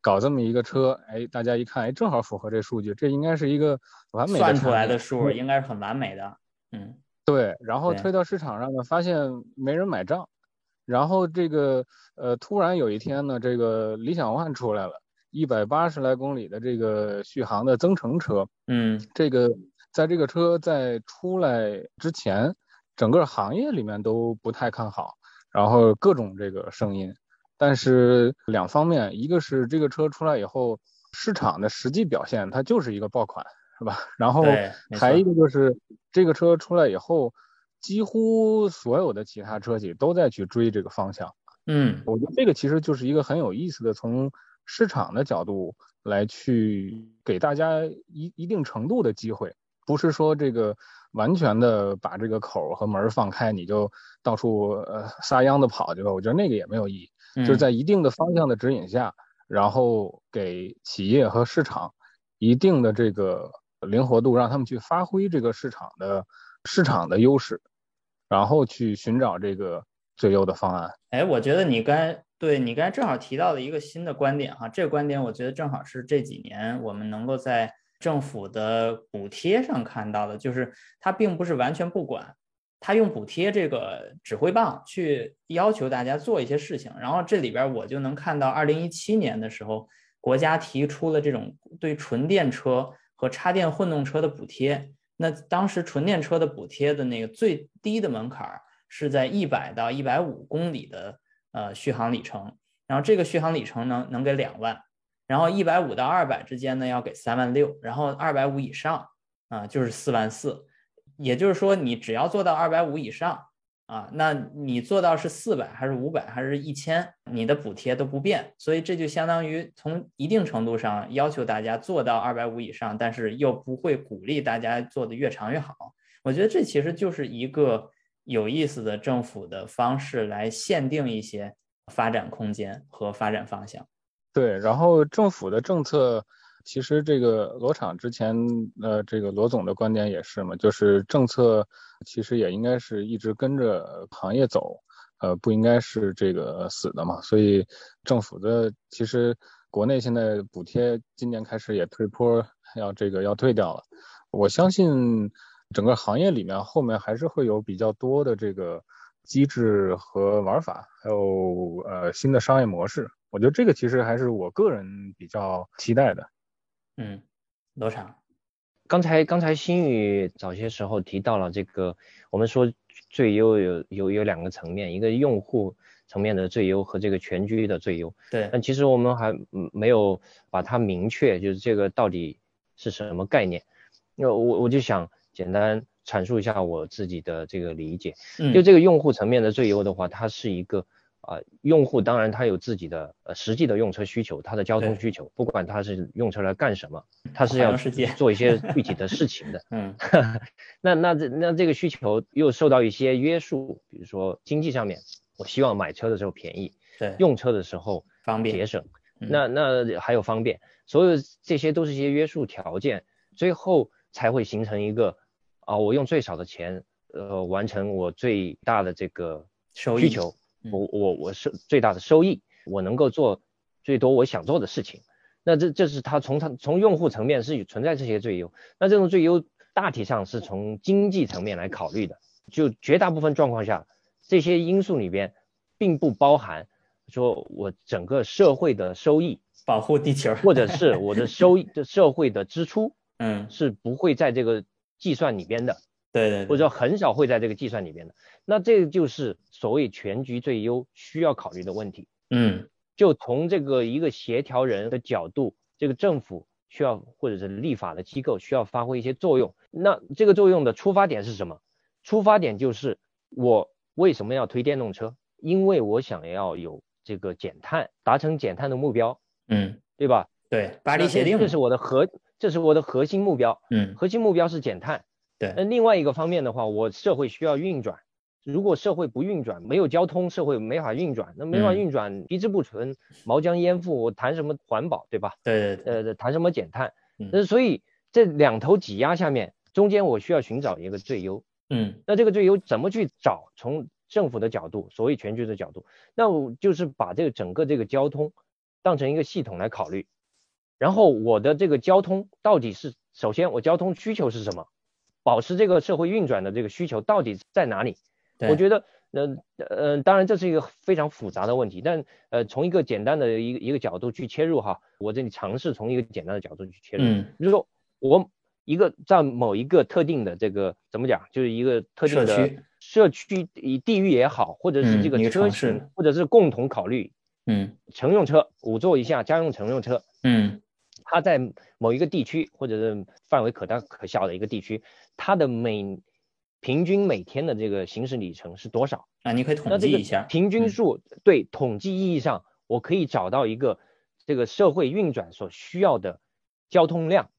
搞这么一个车，大家一看，正好符合这数据，这应该是一个完美的算出来的数，应该是很完美的。对，然后推到市场上呢，发现没人买账。然后这个突然有一天呢，这个理想ONE出来了，180来公里的这个续航的增程车，这个在这个车在出来之前，整个行业里面都不太看好，然后各种这个声音。但是两方面，一个是这个车出来以后市场的实际表现，它就是一个爆款，是吧？然后还一个就是这个车出来以后，几乎所有的其他车企都在去追这个方向。我觉得这个其实就是一个很有意思的从市场的角度来去给大家一定程度的机会，不是说这个完全的把这个口和门放开，你就到处撒秧的跑去吧，我觉得那个也没有意义。就是在一定的方向的指引下，然后给企业和市场一定的这个灵活度，让他们去发挥这个市场的优势，然后去寻找这个最优的方案。哎，我觉得你刚才正好提到了一个新的观点哈，这个观点我觉得正好是这几年我们能够在政府的补贴上看到的，就是它并不是完全不管，它用补贴这个指挥棒去要求大家做一些事情。然后这里边我就能看到2017年的时候，国家提出了这种对纯电车和插电混动车的补贴。那当时纯电车的补贴的那个最低的门槛是在100到150公里的续航里程，然后这个续航里程能给2万，然后150到200之间呢要给3万6，然后250以上就是4万4。也就是说你只要做到250以上那你做到是400还是500还是1000，你的补贴都不变。所以这就相当于从一定程度上要求大家做到250以上，但是又不会鼓励大家做的越长越好。我觉得这其实就是一个有意思的政府的方式来限定一些发展空间和发展方向。对，然后政府的政策，其实这个罗厂之前这个罗总的观点也是嘛，就是政策其实也应该是一直跟着行业走，不应该是这个死的嘛。所以政府的其实国内现在补贴今年开始也退坡，要退掉了。我相信整个行业里面后面还是会有比较多的这个机制和玩法，还有新的商业模式。我觉得这个其实还是我个人比较期待的。嗯，罗厂，刚才新宇早些时候提到了这个，我们说最优有两个层面，一个用户层面的最优和这个全局的最优。对。但其实我们还没有把它明确，就是这个到底是什么概念。那我就想简单阐述一下我自己的这个理解。就这个用户层面的最优的话，它是一个。用户当然他有自己的实际的用车需求，他的交通需求，不管他是用车来干什么，他是要做一些具体的事情的。那这个需求又受到一些约束，比如说经济上面，我希望买车的时候便宜，对，用车的时候方便节省，那还有方便，所有这些都是一些约束条件，最后才会形成一个我用最少的钱完成我最大的这个需求。我是最大的收益，我能够做最多我想做的事情。那这是他从用户层面是存在这些最优。那这种最优大体上是从经济层面来考虑的，就绝大部分状况下这些因素里边并不包含说我整个社会的收益，保护地球或者是我的社会的支出是不会在这个计算里边的。对，或者说很少会在这个计算里面的。那这就是所谓全局最优需要考虑的问题。就从这个一个协调人的角度，这个政府需要或者是立法的机构需要发挥一些作用。那这个作用的出发点是什么？出发点就是我为什么要推电动车？因为我想要有这个减碳，达成减碳的目标。对吧？对，巴黎协定，这是我的核心目标。核心目标是减碳。对，那另外一个方面的话，我社会需要运转，如果社会不运转，没有交通，社会没法运转，那没法运转，皮之不存，毛将焉附，我谈什么环保，对吧？对，谈什么减碳？所以这两头挤压下面，中间我需要寻找一个最优。那这个最优怎么去找？从政府的角度，所谓全局的角度，那我就是把这个整个这个交通当成一个系统来考虑，然后我的这个交通到底是，首先我交通需求是什么？保持这个社会运转的这个需求到底在哪里？我觉得当然这是一个非常复杂的问题，但从一个简单的一个角度去切入哈，我这里尝试从一个简单的角度去切入。比如说我一个在某一个特定的这个怎么讲，就是一个特定的社区，以地域也好，或者是这个车型，或者是共同考虑，乘用车5座以下家用乘用车，它在某一个地区或者是范围可大可小的一个地区，它的平均每天的这个行驶里程是多少你可以统计一下平均数。对，统计意义上我可以找到一个这个社会运转所需要的交通量。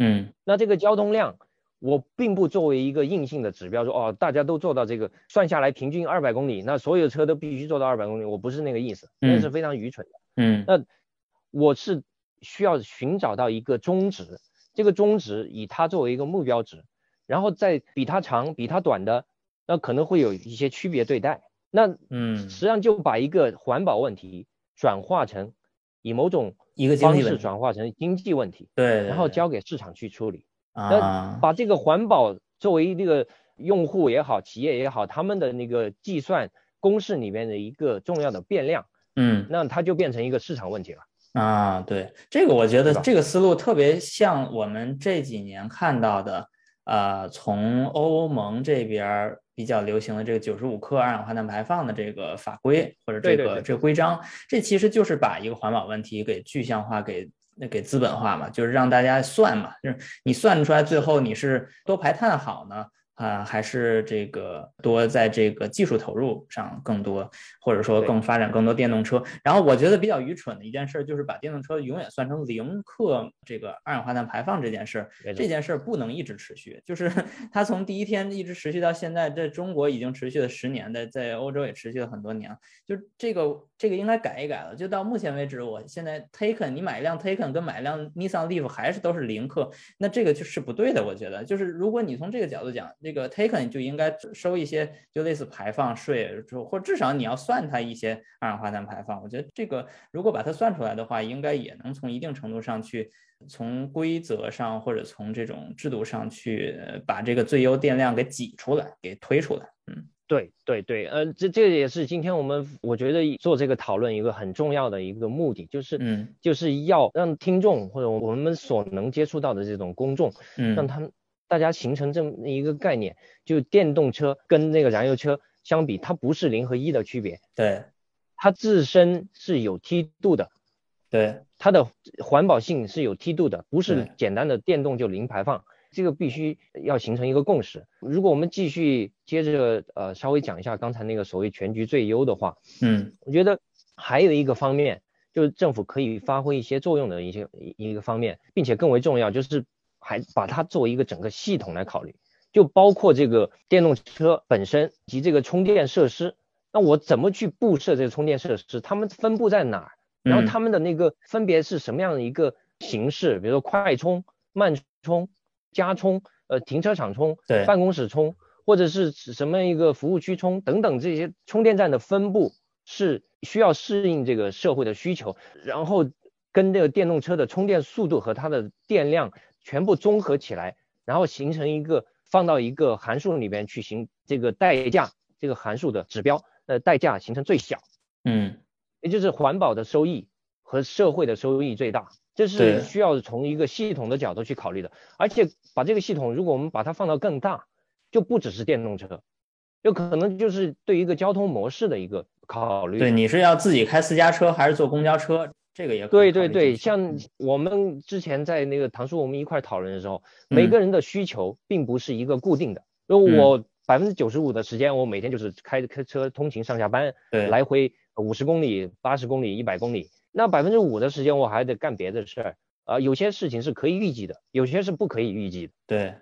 嗯，那这个交通量我并不作为一个硬性的指标说哦，大家都做到这个，算下来平均200公里，那所有车都必须做到200公里，我不是那个意思，那是非常愚蠢的。嗯，那我是需要寻找到一个中值，这个中值以它作为一个目标值，然后再比它长比它短的，那可能会有一些区别对待。那实际上就把一个环保问题转化成以某种方式转化成经济问题，对，然后交给市场去处理。那把这个环保作为这个用户也好企业也好他们的那个计算公式里面的一个重要的变量，嗯，那它就变成一个市场问题了。啊，对，这个我觉得这个思路特别像我们这几年看到的，从欧盟这边比较流行的这个95克二氧化碳排放的这个法规或者这个规章，这其实就是把一个环保问题给具象化，给资本化嘛，就是让大家算嘛，就是你算出来最后你是多排碳好呢，还是这个多在这个技术投入上更多，或者说更发展更多电动车。然后我觉得比较愚蠢的一件事就是把电动车永远算成0克这个二氧化碳排放这件事，这件事不能一直持续，就是它从第一天一直持续到现在，在中国已经持续了10年，在欧洲也持续了很多年，就这个应该改一改了。就到目前为止，我现在 Taycan 你买一辆 Taycan 跟买一辆 Nissan Leaf 还是都是0克，那这个就是不对的。我觉得就是如果你从这个角度讲，这个 Taycan 就应该收一些就类似排放税，或至少你要算它一些二氧化碳排放。我觉得这个如果把它算出来的话，应该也能从一定程度上去，从规则上或者从这种制度上去把这个最优电量给挤出来，给推出来。嗯，对对对，这也是今天我觉得做这个讨论一个很重要的一个目的，就是要让听众或者我们所能接触到的这种公众，让他们大家形成这么一个概念，就电动车跟那个燃油车相比，它不是0和1的区别，对，它自身是有梯度的，对，它的环保性是有梯度的，不是简单的电动就零排放，这个必须要形成一个共识。如果我们继续接着稍微讲一下刚才那个所谓全局最优的话，我觉得还有一个方面就是政府可以发挥一些作用的一个方面，并且更为重要就是还把它作为一个整个系统来考虑，就包括这个电动车本身及这个充电设施，那我怎么去布设这个充电设施，他们分布在哪儿，然后他们的那个分别是什么样的一个形式，比如说快充、慢充、家充、停车场充、办公室充，或者是什么一个服务区充等等，这些充电站的分布是需要适应这个社会的需求，然后跟这个电动车的充电速度和它的电量全部综合起来，然后形成一个放到一个函数里面去，行这个代价这个函数的指标，代价形成最小，也就是环保的收益和社会的收益最大，这是需要从一个系统的角度去考虑的。而且把这个系统如果我们把它放到更大，就不只是电动车，有可能就是对一个交通模式的一个考虑。对，你是要自己开私家车还是坐公交车，这个也对对对，像我们之前在那个唐叔我们一块讨论的时候，每个人的需求并不是一个固定的，因为我95%的时间我每天就是开车通勤上下班，来回50公里、80公里、100公里，那5%的时间我还得干别的事儿，有些事情是可以预计的，有些是不可以预计的。对，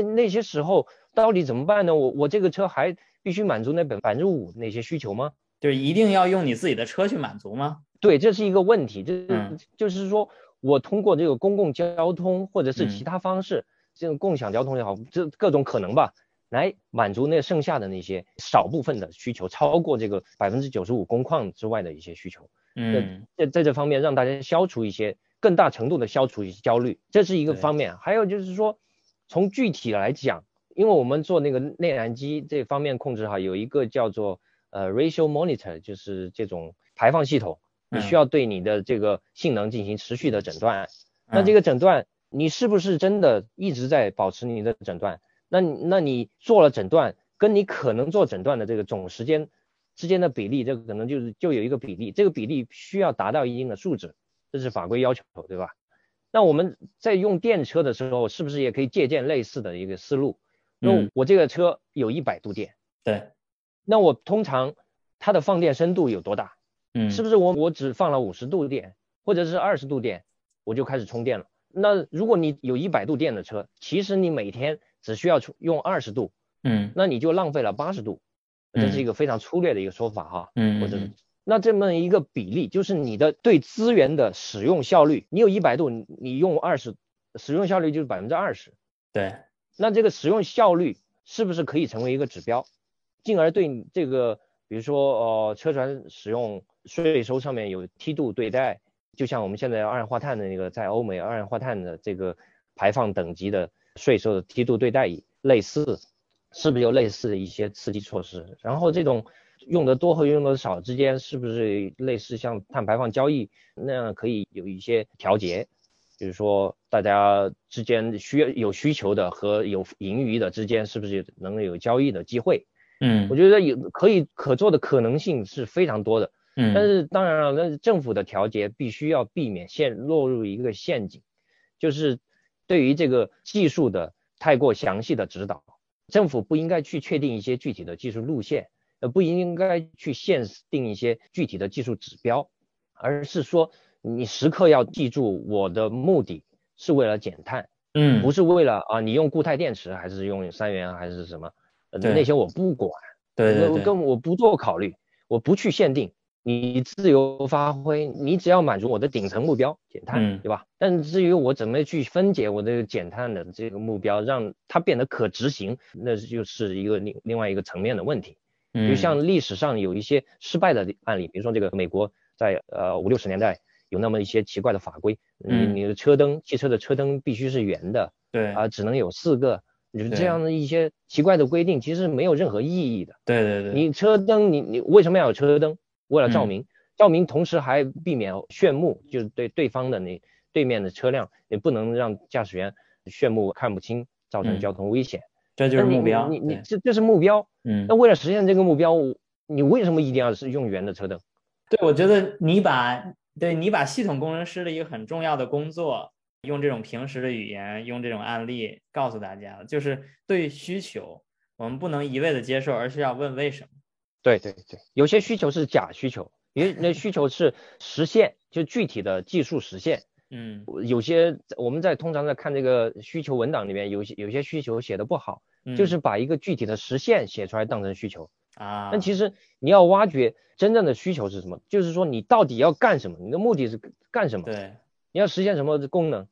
那些时候到底怎么办呢？我这个车还必须满足那5%那些需求吗？就是一定要用你自己的车去满足吗？对，这是一个问题。就是说我通过这个公共交通或者是其他方式，这种共享交通也好，这各种可能吧，来满足那剩下的那些少部分的需求，超过这个95%工况之外的一些需求。在这方面让大家消除一些更大程度的消除一些焦虑，这是一个方面。还有就是说从具体来讲，因为我们做那个内燃机这方面控制哈，有一个叫做ratio monitor， 就是这种排放系统，你需要对你的这个性能进行持续的诊断。那这个诊断你是不是真的一直在保持你的诊断，那你做了诊断跟你可能做诊断的这个总时间之间的比例，这个可能就有一个比例，这个比例需要达到一定的数值，这是法规要求，对吧？那我们在用电车的时候是不是也可以借鉴类似的一个思路？那我这个车有100度电，对，那我通常它的放电深度有多大？是不是我只放了50度电，或者是20度电，我就开始充电了。那如果你有100度电的车，其实你每天只需要用20度，嗯，那你就浪费了80度。这是一个非常粗略的一个说法哈，嗯，或者是那这么一个比例，就是你的对资源的使用效率，你有100度，你用20，使用效率就是20%。对，那这个使用效率是不是可以成为一个指标，进而对你这个，比如说车船使用税收上面有梯度对待，就像我们现在二氧化碳的那个，在欧美二氧化碳的这个排放等级的税收的梯度对待类似，是不是有类似的一些刺激措施？然后这种用的多和用的少之间，是不是类似像碳排放交易那样可以有一些调节？就是说大家之间有需求的和有盈余的之间，是不是能有交易的机会？嗯，我觉得有可做的可能性是非常多的。嗯，但是当然了，那政府的调节必须要避免落入一个陷阱，就是对于这个技术的太过详细的指导。政府不应该去确定一些具体的技术路线，不应该去限定一些具体的技术指标，而是说你时刻要记住我的目的是为了减碳，嗯，不是为了啊你用固态电池还是用三元还是什么，那些我不管，对对对，跟我不做考虑，我不去限定，你自由发挥，你只要满足我的顶层目标减碳，嗯，对吧？但至于我怎么去分解我的减碳的这个目标，让它变得可执行，那就是一个另外一个层面的问题。就像历史上有一些失败的案例，比如说这个美国在50、60年代有那么一些奇怪的法规，你的车灯，汽车的车灯必须是圆的，对啊，只能有4个。就是这样的一些奇怪的规定，其实没有任何意义的。对对对，你车灯，你为什么要有车灯？为了照明，照明同时还避免眩目，就是对面的车辆，你不能让驾驶员眩目看不清，造成交通危险。这就是目标，你这是目标。嗯，那为了实现这个目标，你为什么一定要是用圆的车灯？对，我觉得你把系统工程师的一个很重要的工作，用这种平时的语言，用这种案例告诉大家，就是对需求我们不能一味的接受，而是要问为什么。对对对，有些需求是假需求，有些需求是实现，就具体的技术实现。嗯，有些我们通常在看这个需求文档里面，有些需求写的不好，就是把一个具体的实现写出来当成需求啊。但其实你要挖掘真正的需求是什么，就是说你到底要干什么，你的目的是干什么？对，你要实现什么功能？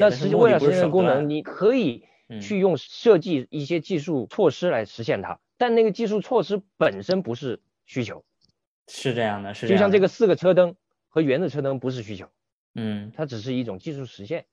那为了实现功能，你可以去用设计一些技术措施来实现它，但那个技术措施本身不是需求。是这样的，是这样的。就像这个4个车灯和圆的车灯不是需求，嗯，它只是一种技术实现。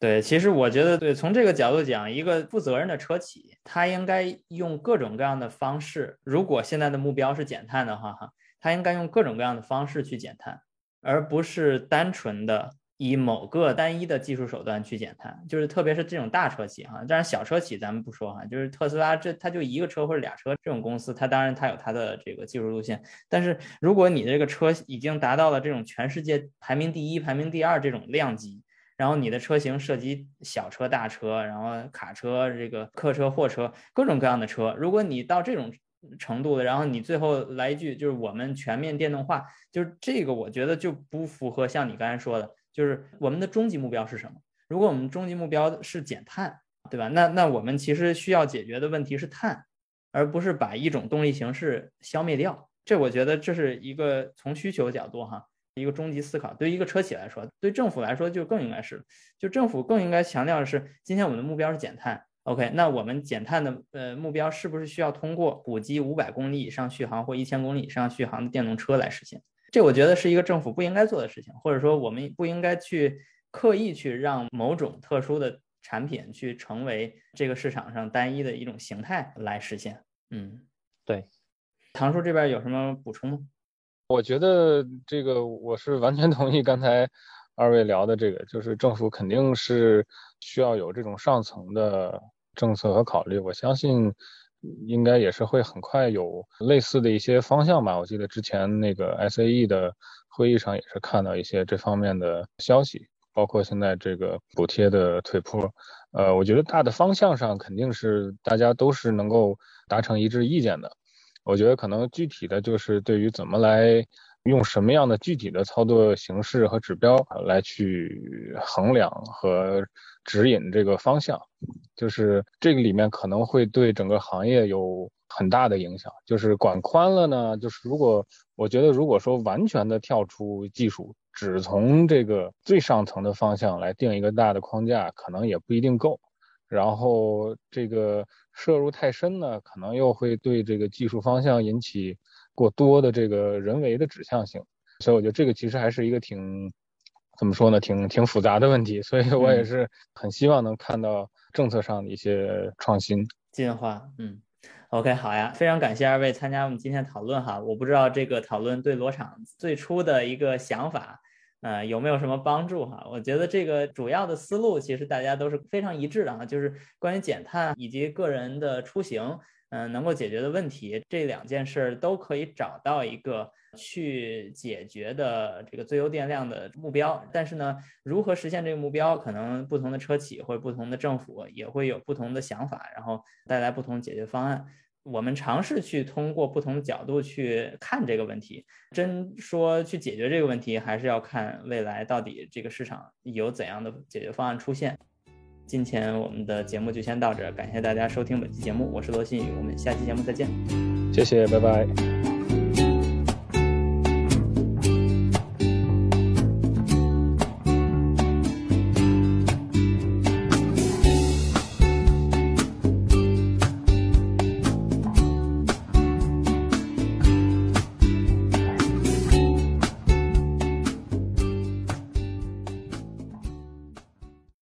对，其实我觉得对，从这个角度讲，一个负责任的车企，它应该用各种各样的方式。如果现在的目标是减碳的话，它应该用各种各样的方式去减碳，而不是单纯的以某个单一的技术手段去减碳。就是特别是这种大车企哈，当然小车企咱们不说哈，就是特斯拉它就一个车或者2车这种公司，它当然它有它的这个技术路线，但是如果你这个车已经达到了这种全世界排名第1、排名第2这种量级，然后你的车型涉及小车、大车，然后卡车、这个客车、货车，各种各样的车，如果你到这种程度的，然后你最后来一句就是我们全面电动化，就是这个我觉得就不符合像你刚才说的，就是我们的终极目标是什么？如果我们终极目标是减碳，对吧？那我们其实需要解决的问题是碳，而不是把一种动力形式消灭掉。这我觉得这是一个从需求角度一个终极思考。对于一个车企来说，对政府来说就更应该是，就政府更应该强调的是，今天我们的目标是减碳。OK， 那我们减碳的目标是不是需要通过补给500公里以上续航或1000公里以上续航的电动车来实现？这我觉得是一个政府不应该做的事情，或者说我们不应该去刻意去让某种特殊的产品去成为这个市场上单一的一种形态来实现。嗯，对。唐叔这边有什么补充吗？我觉得这个我是完全同意刚才二位聊的这个，就是政府肯定是需要有这种上层的政策和考虑，我相信应该也是会很快有类似的一些方向吧。我记得之前那个 SAE 的会议上也是看到一些这方面的消息，包括现在这个补贴的退坡，我觉得大的方向上肯定是大家都是能够达成一致意见的。我觉得可能具体的就是对于怎么来用什么样的具体的操作形式和指标来去衡量和指引这个方向，就是这个里面可能会对整个行业有很大的影响。就是管宽了呢，就是我觉得如果说完全的跳出技术，只从这个最上层的方向来定一个大的框架，可能也不一定够。然后这个摄入太深呢，可能又会对这个技术方向引起过多的这个人为的指向性。所以我觉得这个其实还是一个挺复杂的问题，所以我也是很希望能看到政策上的一些创新进化。OK， 好呀，非常感谢二位参加我们今天讨论哈。我不知道这个讨论对罗厂最初的一个想法有没有什么帮助哈？我觉得这个主要的思路其实大家都是非常一致的，就是关于减碳以及个人的出行能够解决的问题，这两件事都可以找到一个去解决的这个最优电量的目标。但是呢，如何实现这个目标，可能不同的车企或者不同的政府也会有不同的想法，然后带来不同解决方案。我们尝试去通过不同的角度去看这个问题，真说去解决这个问题，还是要看未来到底这个市场有怎样的解决方案出现。今天我们的节目就先到这，感谢大家收听本期节目，我是罗新宇，我们下期节目再见。谢谢，拜拜。